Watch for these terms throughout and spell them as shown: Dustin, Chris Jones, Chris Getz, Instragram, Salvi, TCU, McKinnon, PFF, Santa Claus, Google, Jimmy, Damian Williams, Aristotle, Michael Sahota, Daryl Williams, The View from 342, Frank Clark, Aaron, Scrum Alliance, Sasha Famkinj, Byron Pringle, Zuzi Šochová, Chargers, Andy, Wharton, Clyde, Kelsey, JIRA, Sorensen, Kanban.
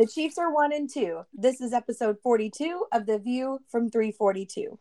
The Chiefs are 1-2. This is episode 42 of The View from 342.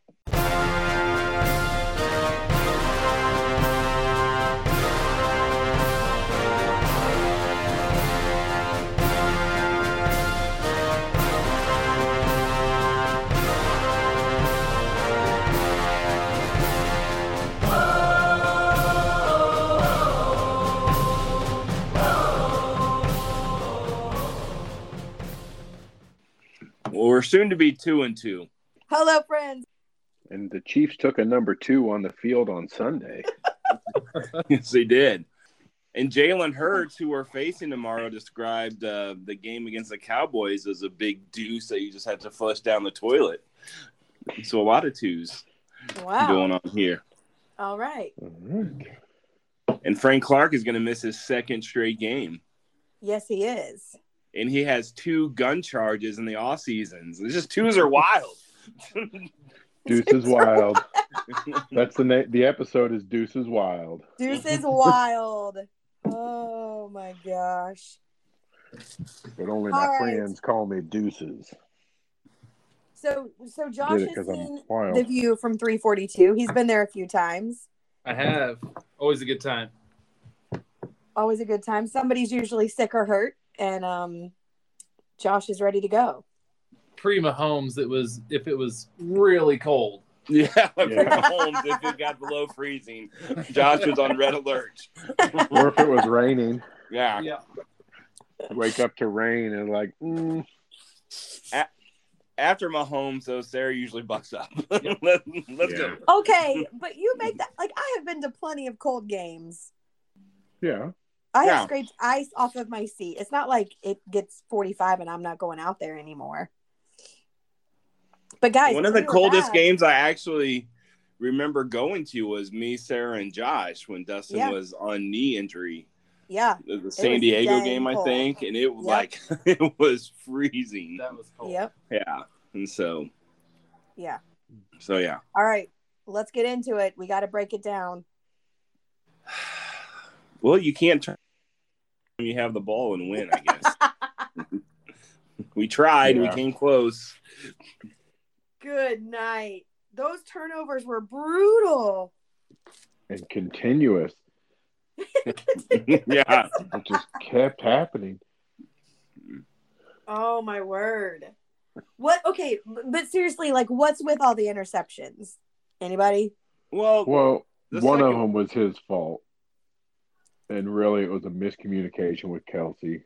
Well, we're soon to be 2-2. Hello, friends. And the Chiefs took a number 2 on the field on Sunday. Yes, they did. And Jalen Hurts, who we're facing tomorrow, described the game against the Cowboys as a big deuce that you just had to flush down the toilet. So a lot of twos going on here. All right. And Frank Clark is going to miss his second straight game. Yes, he is. And he has 2 gun charges in the off seasons. It's just twos are wild. Deuces Wild. That's the name. The episode is Deuces Wild. Deuces Wild. Oh my gosh. But only my friends call me Deuces. So Josh has seen The View from 342. He's been there a few times. I have. Always a good time. Always a good time. Somebody's usually sick or hurt. And Josh is ready to go. Pre Mahomes, if it was really cold. Yeah, Mahomes, if it got below freezing, Josh was on red alert. Or if it was raining. Yeah. Wake up to rain and . After Mahomes, though, Sarah usually bucks up. Let's go. Okay, but you make that I have been to plenty of cold games. Yeah. I have scraped ice off of my seat. It's not like it gets 45 and I'm not going out there anymore. But guys, one of the coldest games I actually remember going to was me, Sarah, and Josh when Dustin was on knee injury. Yeah, the San Diego game, I think, and it it was freezing. That was cold. Yep. Yeah, and so. Yeah. So yeah. All right, let's get into it. We got to break it down. Well, you can't turn when you have the ball and win, I guess. We tried. Yeah. We came close. Good night. Those turnovers were brutal. And continuous. Yeah. It just kept happening. Oh, my word. What? Okay, but seriously, what's with all the interceptions? Anybody? Well, one of them was his fault. And really, it was a miscommunication with Kelsey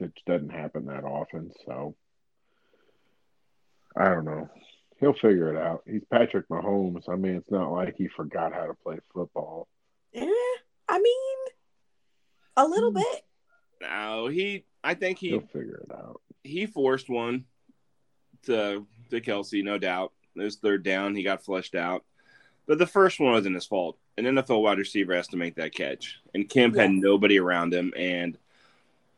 that doesn't happen that often. So, I don't know. He'll figure it out. He's Patrick Mahomes. I mean, it's not like he forgot how to play football. I mean, a little bit. No, he'll figure it out. He forced one to Kelsey, no doubt. There's third down. He got flushed out. But the first one wasn't his fault. An NFL wide receiver has to make that catch. And Kemp had nobody around him. And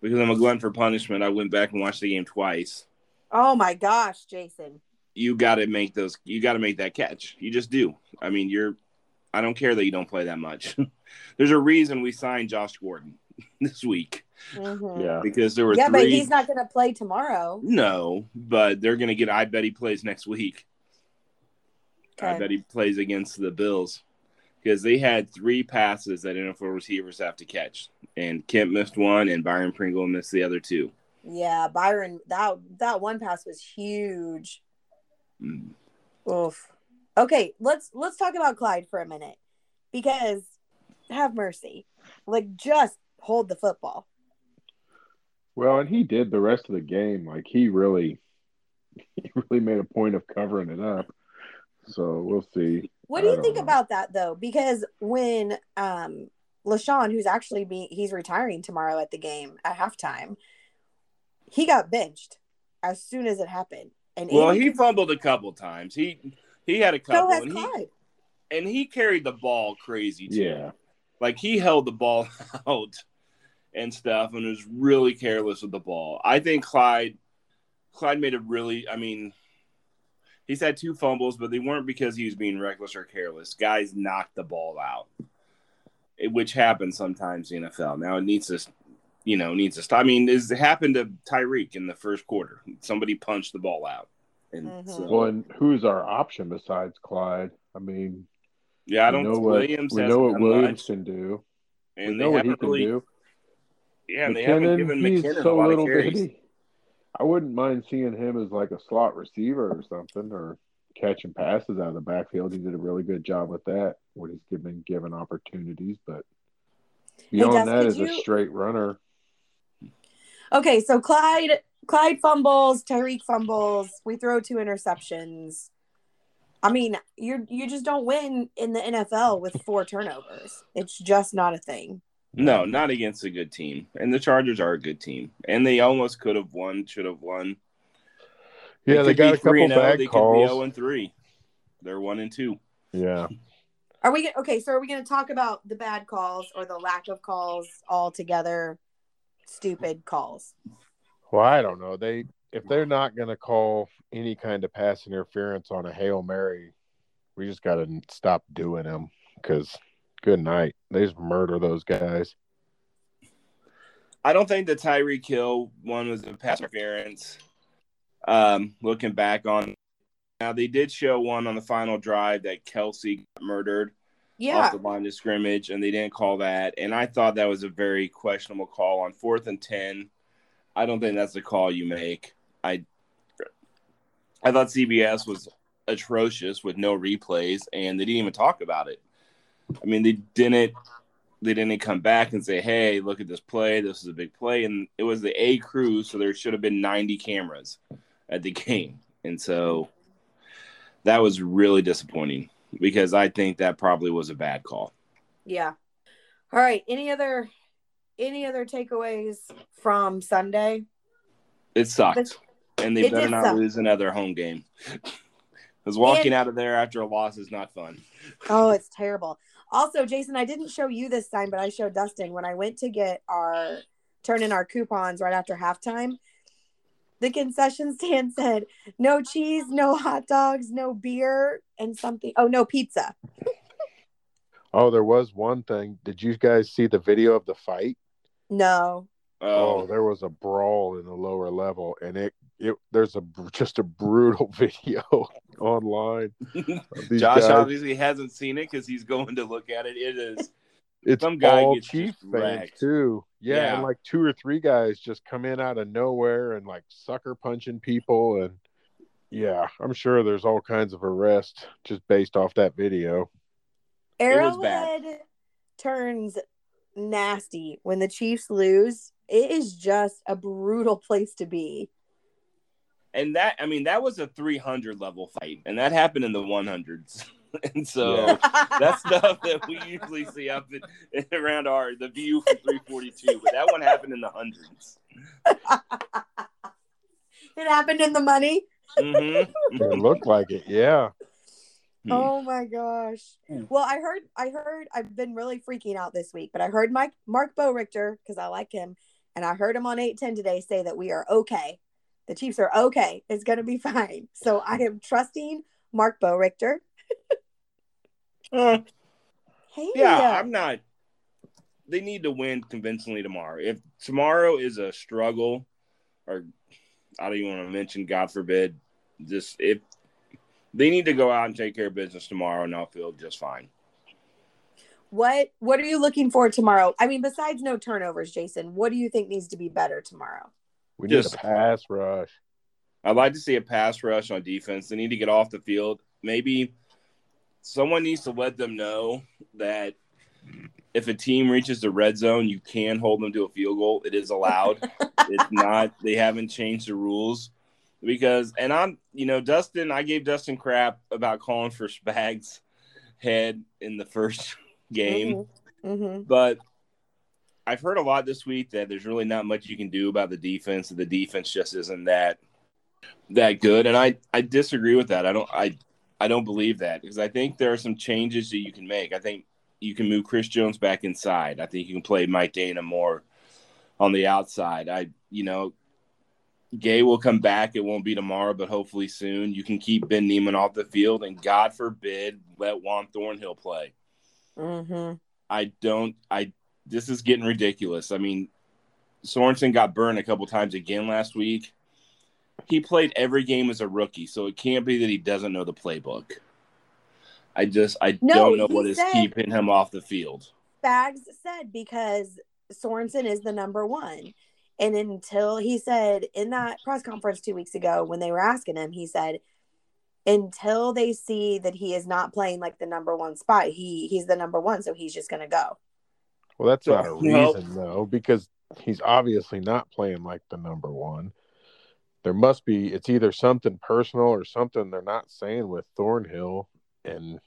because I'm a glutton for punishment, I went back and watched the game twice. Oh, my gosh, Jason. You got to make that catch. You just do. I mean, I don't care that you don't play that much. There's a reason we signed Josh Gordon this week. Mm-hmm. Yeah. Because there were three. Yeah, but he's not going to play tomorrow. No, but they're going to I bet he plays next week. Okay. I bet he plays against the Bills. Because they had 3 passes that NFL receivers have to catch. And Kemp missed one, and Byron Pringle missed the other 2. Yeah, Byron, that one pass was huge. Mm. Oof. Okay, let's talk about Clyde for a minute. Because, have mercy. Just hold the football. Well, and he did the rest of the game. He really made a point of covering it up. So, we'll see. What do you think about that, though? Because when LaShawn, who's actually he's retiring tomorrow at the game at halftime, he got benched as soon as it happened. And he fumbled a couple times. He had a couple. So has Clyde. And he carried the ball crazy, too. Yeah. He held the ball out and stuff and was really careless with the ball. I think Clyde made a really – he's had 2 fumbles, but they weren't because he was being reckless or careless. Guys knocked the ball out, which happens sometimes in the NFL. Now it needs to you know, needs to stop. I mean, it happened to Tyreek in the first quarter. Somebody punched the ball out. And so, well, and who's our option besides Clyde? I mean, yeah, I don't know what Williams, we know what Williams can do. And we know what he can do. Yeah, and they haven't given McKinnon a lot of carries. I wouldn't mind seeing him as like a slot receiver or something, or catching passes out of the backfield. He did a really good job with that when he's given opportunities. But beyond that, is a straight runner. Okay, so Clyde fumbles, Tyreek fumbles. We throw two interceptions. I mean, you just don't win in the NFL with 4 turnovers. It's just not a thing. No, not against a good team. And the Chargers are a good team. And they almost could have won, should have won. Yeah, they got a couple bad calls. They could be 0-3. They're 1-2. Yeah. Are we going to talk about the bad calls or the lack of calls altogether? Stupid calls. Well, I don't know. If they're not going to call any kind of pass interference on a Hail Mary, we just got to stop doing them, because good night. They just murder those guys. I don't think the Tyreek Hill one was a pass interference. Looking back on now, they did show one on the final drive that Kelsey got murdered off the line of scrimmage, and they didn't call that. And I thought that was a very questionable call on 4th and 10. I don't think that's the call you make. I thought CBS was atrocious with no replays, and they didn't even talk about it. I mean, they didn't come back and say, hey, look at this play. This is a big play. And it was the A crew, so there should have been 90 cameras at the game. And so that was really disappointing, because I think that probably was a bad call. Yeah. All right. Any other takeaways from Sunday? It sucked. And they better not lose another home game. Because walking out of there after a loss is not fun. Oh, it's terrible. Also, Jason, I didn't show you this time, but I showed Dustin when I went to get turn in our coupons right after halftime. The concession stand said, no cheese, no hot dogs, no beer, and something. Oh, no pizza. Oh, there was one thing. Did you guys see the video of the fight? No. Oh, there was a brawl in the lower level, and there's just a brutal video online. Josh obviously hasn't seen it because he's going to look at it. It's some guy all Chiefs fans too. Yeah, and like 2 or 3 guys just come in out of nowhere and like sucker punching people, and yeah, I'm sure there's all kinds of arrests just based off that video. Arrowhead turns nasty when the Chiefs lose. It is just a brutal place to be. And that was a 300 level fight, and that happened in the 100s. And so that's stuff that we usually see up around The View from 342, but that one happened in the 100s. It happened in the money. Mm-hmm. It looked like it, yeah. Oh my gosh. Well, I heard I've been really freaking out this week, but I heard Mark Boerichter, because I like him, and I heard him on 810 today say that we are okay. The Chiefs are okay. It's going to be fine. So I am trusting Mark Boerichter. Hey. Yeah, I'm not. They need to win convincingly tomorrow. If tomorrow is a struggle, or I don't even want to mention, God forbid, they need to go out and take care of business tomorrow, and I'll feel just fine. What are you looking for tomorrow? I mean, besides no turnovers, Jason, what do you think needs to be better tomorrow? We need a pass rush. I'd like to see a pass rush on defense. They need to get off the field. Maybe someone needs to let them know that if a team reaches the red zone, you can hold them to a field goal. It is allowed. It's not – they haven't changed the rules. Because, and I'm, you know, Dustin, I gave Dustin crap about calling for Spag's head in the first game. Mm-hmm. But I've heard a lot this week that there's really not much you can do about the defense. The defense just isn't that good. And I disagree with that. I don't believe that, because I think there are some changes that you can make. I think you can move Chris Jones back inside. I think you can play Mike Dana more on the outside. Gay will come back. It won't be tomorrow, but hopefully soon. You can keep Ben Neiman off the field, and God forbid, let Juan Thornhill play. Mm-hmm. This is getting ridiculous. I mean, Sorensen got burned a couple times again last week. He played every game as a rookie, so it can't be that he doesn't know the playbook. I don't know what is keeping him off the field. Bags said because Sorensen is the number one. And until he said in that press conference 2 weeks ago when they were asking him, he said, until they see that he is not playing like the number one spot, he's the number one, so he's just going to go. Well, that's not a reason, though, because he's obviously not playing like the number one. There must be – it's either something personal or something they're not saying with Thornhill. And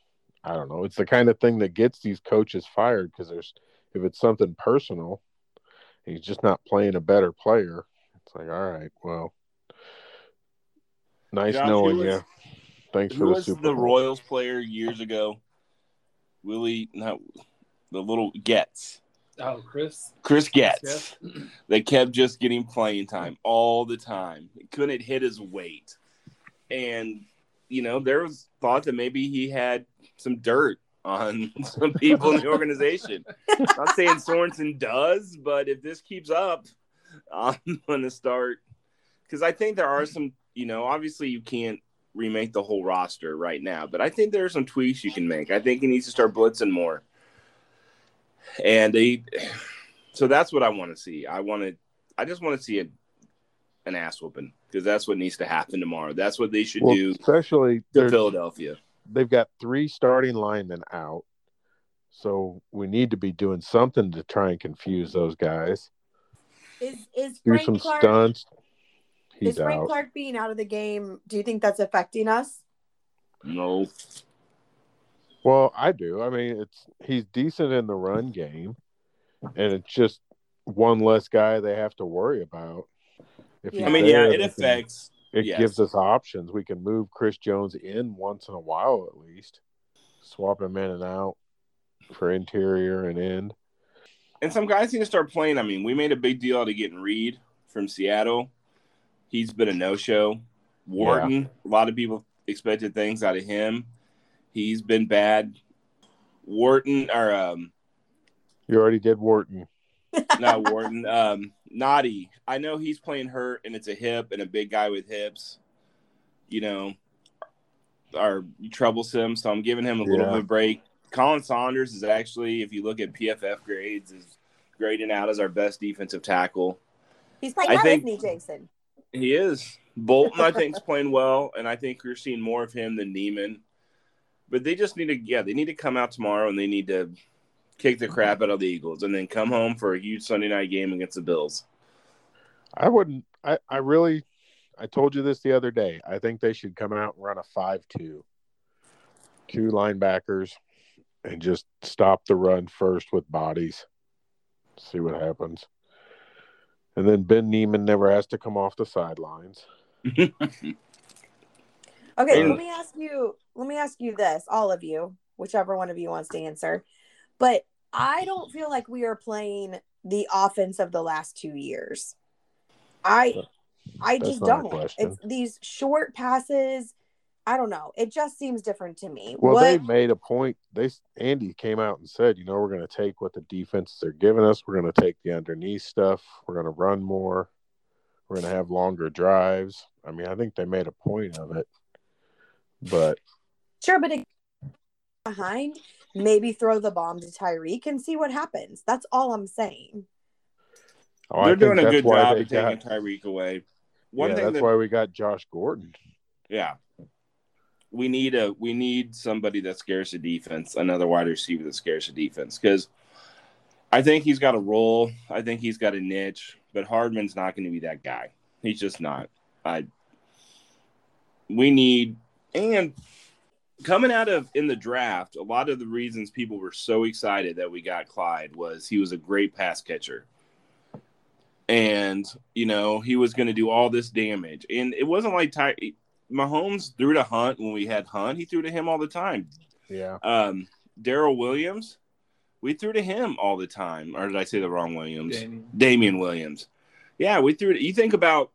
I don't know. It's the kind of thing that gets these coaches fired because if it's something personal, he's just not playing a better player. It's like, all right, well, nice Josh, knowing you. Thanks for the Super Bowl. Who was the Royals player years ago? The little Getz. Oh, Chris Getz. They kept just getting playing time all the time. He couldn't hit his weight. And, there was thought that maybe he had some dirt on some people in the organization. I'm not saying Sorensen does, but if this keeps up, I'm going to start. Because I think there are some, obviously you can't remake the whole roster right now, but I think there are some tweaks you can make. I think he needs to start blitzing more. And so that's what I want to see. I just want to see an ass whooping because that's what needs to happen tomorrow. That's what they should do, especially to Philadelphia. They've got three starting linemen out, so we need to be doing something to try and confuse those guys. Frank Clark being out of the game, do you think that's affecting us? No. Well, I do. I mean, he's decent in the run game, and it's just one less guy they have to worry about. It affects. It gives us options. We can move Chris Jones in once in a while at least. Swap him in and out for interior and end. And some guys need to start playing. I mean, we made a big deal out of getting Reed from Seattle. He's been a no-show. Wharton, A lot of people expected things out of him. He's been bad. You already did Wharton. Not Wharton. Naughty. I know he's playing hurt, and it's a hip, and a big guy with hips, are troublesome. So I'm giving him a little bit of a break. Colin Saunders is actually, if you look at PFF grades, is grading out as our best defensive tackle. He's playing well with me, Jason. He is. Bolton, I think, is playing well, and I think you're seeing more of him than Neiman. But they just need to, they need to come out tomorrow, and they need to kick the crap out of the Eagles and then come home for a huge Sunday night game against the Bills. I wouldn't. I told you this the other day. I think they should come out and run a 5-2. Two linebackers and just stop the run first with bodies. See what happens. And then Ben Neiman never has to come off the sidelines. Okay, let me ask you this, all of you, whichever one of you wants to answer. But I don't feel like we are playing the offense of the last 2 years. I just don't. It's these short passes. I don't know. It just seems different to me. Well, they made a point. Andy came out and said, we're going to take what the defenses are giving us. We're going to take the underneath stuff. We're going to run more. We're going to have longer drives. I mean, I think they made a point of it. But sure, but behind, maybe throw the bomb to Tyreek and see what happens. That's all I'm saying. Oh, they're doing a good job of taking Tyreek away. That's why we got Josh Gordon. Yeah. We need somebody that scares the defense, another wide receiver that scares the defense, because I think he's got a role. I think he's got a niche, but Hardman's not going to be that guy. He's just not. And coming out of in the draft, a lot of the reasons people were so excited that we got Clyde was he was a great pass catcher. And, he was going to do all this damage. And it wasn't like Mahomes threw to Hunt when we had Hunt. He threw to him all the time. Yeah. Daryl Williams, we threw to him all the time. Or did I say the wrong Williams? Damian Williams. Yeah, we threw it. You think about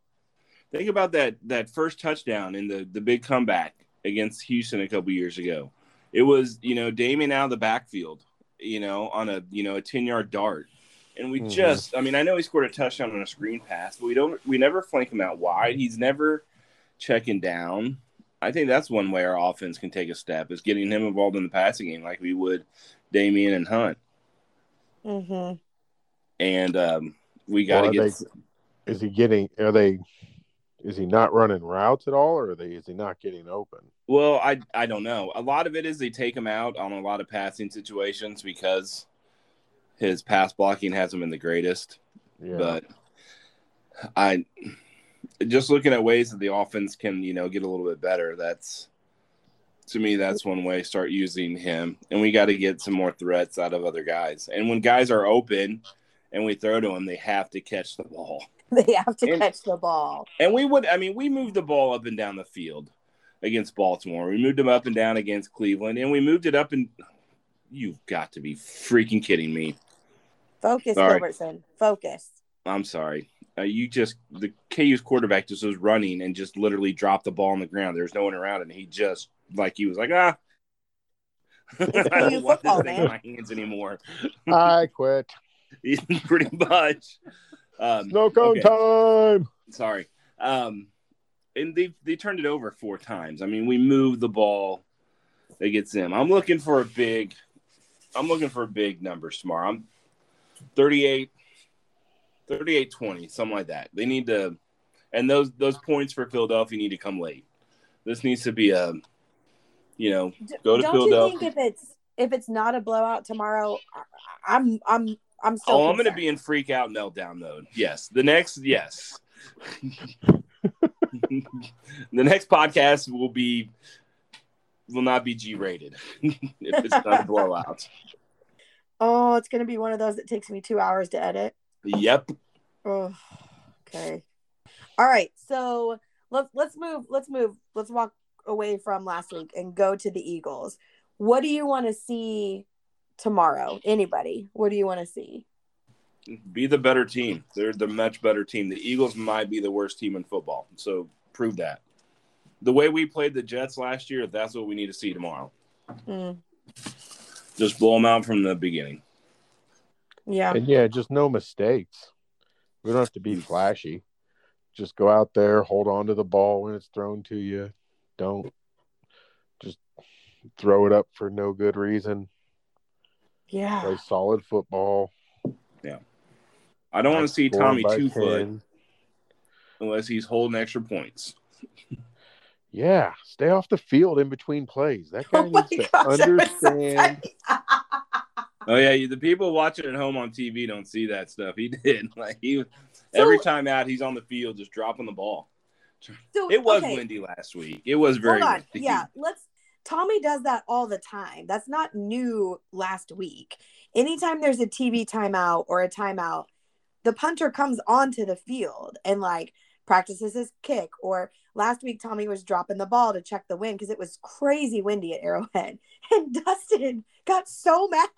that first touchdown in the big comeback against Houston a couple years ago. It was, Damian out of the backfield, on a 10-yard dart. And we just, I mean, I know he scored a touchdown on a screen pass, but we never flank him out wide. He's never checking down. I think that's one way our offense can take a step, is getting him involved in the passing game like we would Damian and Hunt. Mm-hmm. And we got to get – Is he getting – are they – is he not running routes at all, or is he not getting open? Well, I don't know. A lot of it is they take him out on a lot of passing situations because his pass blocking hasn't been the greatest. Yeah. But I – just looking at ways that the offense can, you know, get a little bit better. That's, to me, that's one way. Start using him, and we got to get some more threats out of other guys. And when guys are open, and we throw to them, they have to catch the ball. They have to catch the ball. And we would, I mean, we moved the ball up and down the field against Baltimore. We moved them up and down against Cleveland, and we moved it up. And you've got to be freaking kidding me! Focus, Robertson. Focus. I'm sorry. The KU's quarterback just was running and just literally dropped the ball on the ground. There's no one around, and he was like, I don't want this thing in my hands anymore. I quit. Pretty much. No cone time. Sorry. And they turned it over four times. I mean, we moved the ball. It gets them. I'm looking for a big number tomorrow. I'm 38. 38-20, something like that. They need to – and those points for Philadelphia need to come late. This needs to be a, you know, go to Philadelphia. Don't you think if it's not a blowout tomorrow, I'm still concerned. I'm going to be in freak out meltdown mode. Yes. Yes. The next podcast will not be G-rated if it's not a blowout. Oh, it's going to be one of those that takes me 2 hours to edit. Yep. Oh, okay. All right. So let's move. Let's walk away from last week and go to the Eagles. What do you want to see tomorrow? Anybody? What do you want to see? Be the better team. They're the much better team. The Eagles might be the worst team in football. So prove that. The way we played the Jets last year, that's what we need to see tomorrow. Just blow them out from the beginning. Yeah. And yeah, just no mistakes. We don't have to be flashy. Just go out there, hold on to the ball when it's thrown to you. Don't just throw it up for no good reason. Yeah. Play solid football. Yeah. I don't want to see Tommy 2-foot unless he's holding extra points. Yeah. Stay off the field in between plays. That guy needs to understand. Oh yeah, the people watching at home on TV don't see that stuff. He did. Every time out, he's on the field just dropping the ball. So, it was windy last week. It was very windy. Yeah, Tommy does that all the time. That's not new last week. Anytime there's a TV timeout or a timeout, the punter comes onto the field and practices his kick. Or last week, Tommy was dropping the ball to check the wind because it was crazy windy at Arrowhead, and Dustin got so mad.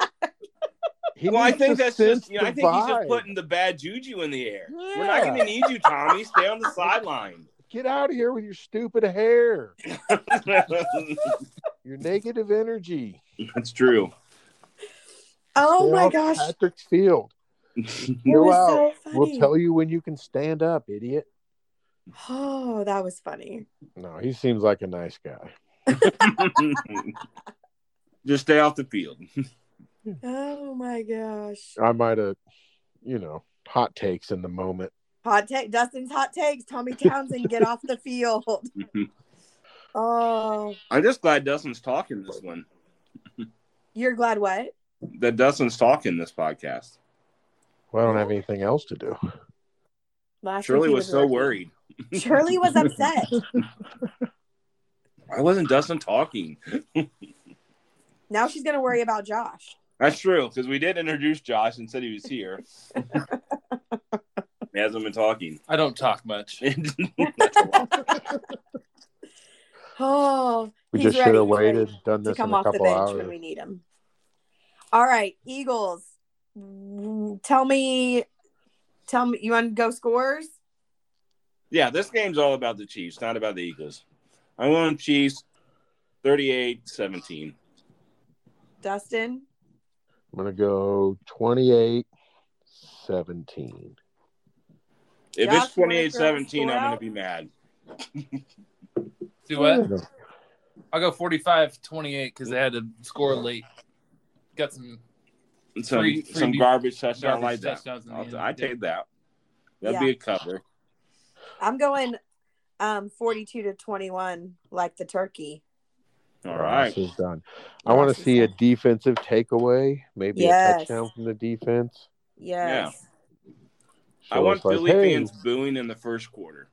I think that's just I think he's just putting the bad juju in the air. Yeah. We're not going to need you, Tommy. Stay on the sideline. Get out of here with your stupid hair. Your negative energy. That's true. Oh my gosh, Patrick's field. You're out. So we'll tell you when you can stand up, idiot. Oh, that was funny. No, he seems like a nice guy. Just stay off the field. Oh, my gosh. I might have, hot takes in the moment. Dustin's hot takes. Tommy Townsend, get off the field. Oh. I'm just glad Dustin's talking this one. You're glad what? That Dustin's talking this podcast. Well, I don't have anything else to do. Shirley was so worried. Shirley was upset. Why wasn't Dustin talking? Now she's going to worry about Josh. That's true, because we did introduce Josh and said he was here. He hasn't been talking. I don't talk much. That's a lot. We just should have waited and done this in a couple hours. When we need him. All right, Eagles. Tell me, you want to go scores? Yeah, this game's all about the Chiefs, not about the Eagles. I'm going Chiefs 38-17. Dustin? I'm going to go 28 28-17. If Josh, it's 28-17, I'm going to be mad. Do what? I'll go 45-28 because they had to score late. Got some garbage touchdown like that. I take that. That'd be a cover. I'm going 42-21 like the turkey. All right. This is done. I want to see a defensive takeaway, maybe a touchdown from the defense. Yes. Yeah. So I want Philly fans booing in the first quarter.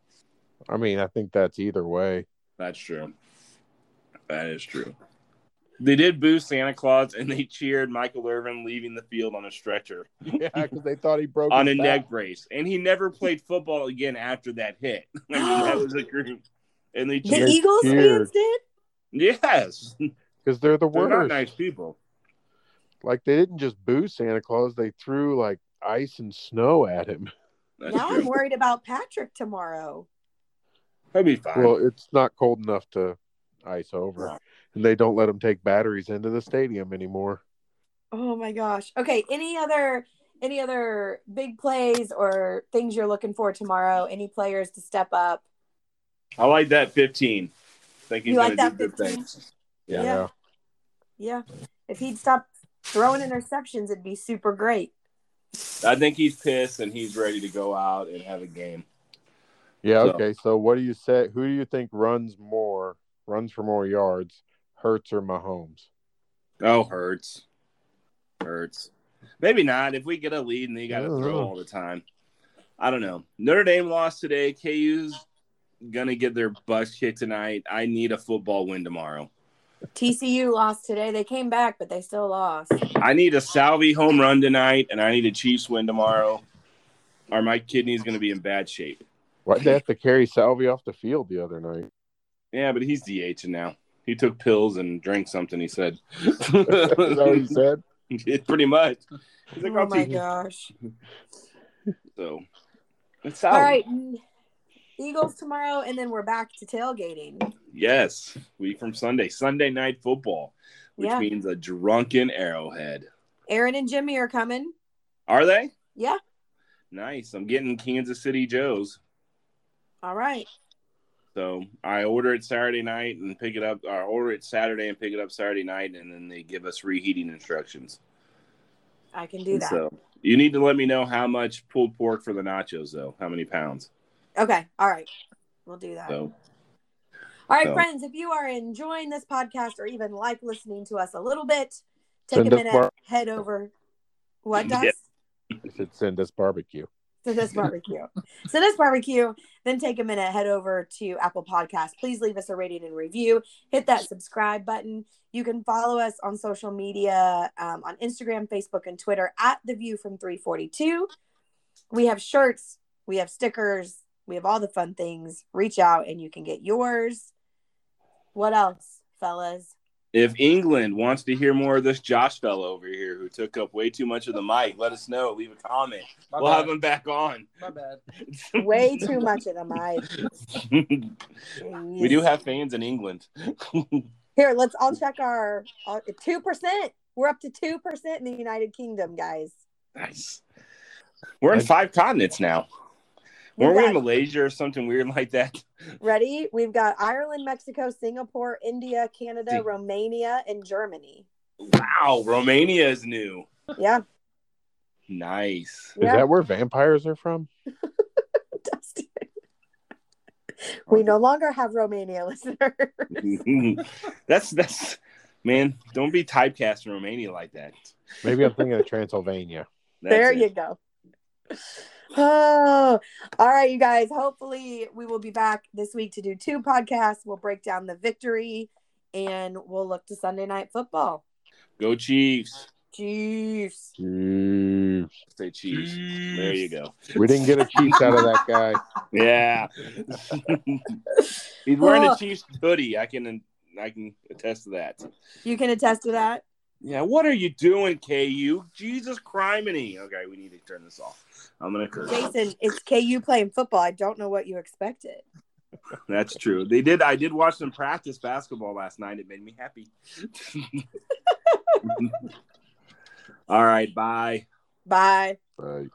I mean, I think that's either way. That's true. That is true. They did boo Santa Claus, and they cheered Michael Irvin leaving the field on a stretcher. Yeah, because they thought he broke on his neck brace. And he never played football again after that hit. I mean, that was a group. And they cheered. The Eagles fans did? Yes. Because they're the worst. They're not nice people. Like, they didn't just boo Santa Claus. They threw, like, ice and snow at him. That's now true. I'm worried about Patrick tomorrow. He'll be fine. Well, it's not cold enough to ice over. And they don't let them take batteries into the stadium anymore. Oh my gosh. Okay, any other big plays or things you're looking for tomorrow? Any players to step up? I like that 15. Think he's going to do good things. Yeah. If he'd stop throwing interceptions, it'd be super great. I think he's pissed and he's ready to go out and have a game. Yeah, okay. So what do you say? Who do you think runs for more yards, Hurts or Mahomes? Oh, Hurts. Maybe not. If we get a lead and they got to throw all the time. I don't know. Notre Dame lost today. KU's going to get their butts kicked tonight. I need a football win tomorrow. TCU lost today. They came back, but they still lost. I need a Salvi home run tonight, and I need a Chiefs win tomorrow, or my kidney's going to be in bad shape. Why'd they have to carry Salvi off the field the other night? Yeah, but he's DHing now. He took pills and drank something, he said. That's what he said? Pretty much. Like, oh, my gosh. So, that's all right. Eagles tomorrow, and then we're back to tailgating. Yes, week from Sunday. Sunday night football, which means a drunken Arrowhead. Aaron and Jimmy are coming. Are they? Yeah. Nice. I'm getting Kansas City Joes. All right. So I order it Saturday night and pick it up. I order it Saturday and pick it up Saturday night, and then they give us reheating instructions. I can do that. So you need to let me know how much pulled pork for the nachos, though. How many pounds? Okay. All right. We'll do that. All right, friends. If you are enjoying this podcast or even like listening to us a little bit, take a minute, head over. What does? I said send us barbecue. So this barbecue. Then take a minute, head over to Apple Podcasts. Please leave us a rating and review. Hit that subscribe button. You can follow us on social media, on Instagram, Facebook, and Twitter at The View from 342. We have shirts. We have stickers. We have all the fun things. Reach out and you can get yours. What else, fellas? If England wants to hear more of this Josh fellow over here who took up way too much of the mic, let us know. Leave a comment. We'll have him back on. My bad. Way too much of the mic. We do have fans in England. Here, I'll check our 2%. We're up to 2% in the United Kingdom, guys. Nice. We're in 5 continents now. Weren't we in Malaysia or something weird like that? Ready? We've got Ireland, Mexico, Singapore, India, Canada, Romania, and Germany. Wow. Romania is new. Yeah. Nice. Is that where vampires are from? Dustin. We no longer have Romania listeners. That's man, don't be typecast in Romania like that. Maybe I'm thinking of Transylvania. There you go. Oh, all right, you guys. Hopefully, we will be back this week to do 2 podcasts. We'll break down the victory, and we'll look to Sunday night football. Go Chiefs! Chiefs! Say Chiefs. There you go. We didn't get a Chiefs out of that guy. Yeah, he's wearing a Chiefs hoodie. I can attest to that. You can attest to that. Yeah, what are you doing, KU? Jesus criminy. Okay, we need to turn this off. I'm going to curse. Jason, it's KU playing football. I don't know what you expected. That's true. They did. I did watch them practice basketball last night. It made me happy. All right, bye. Bye. Bye.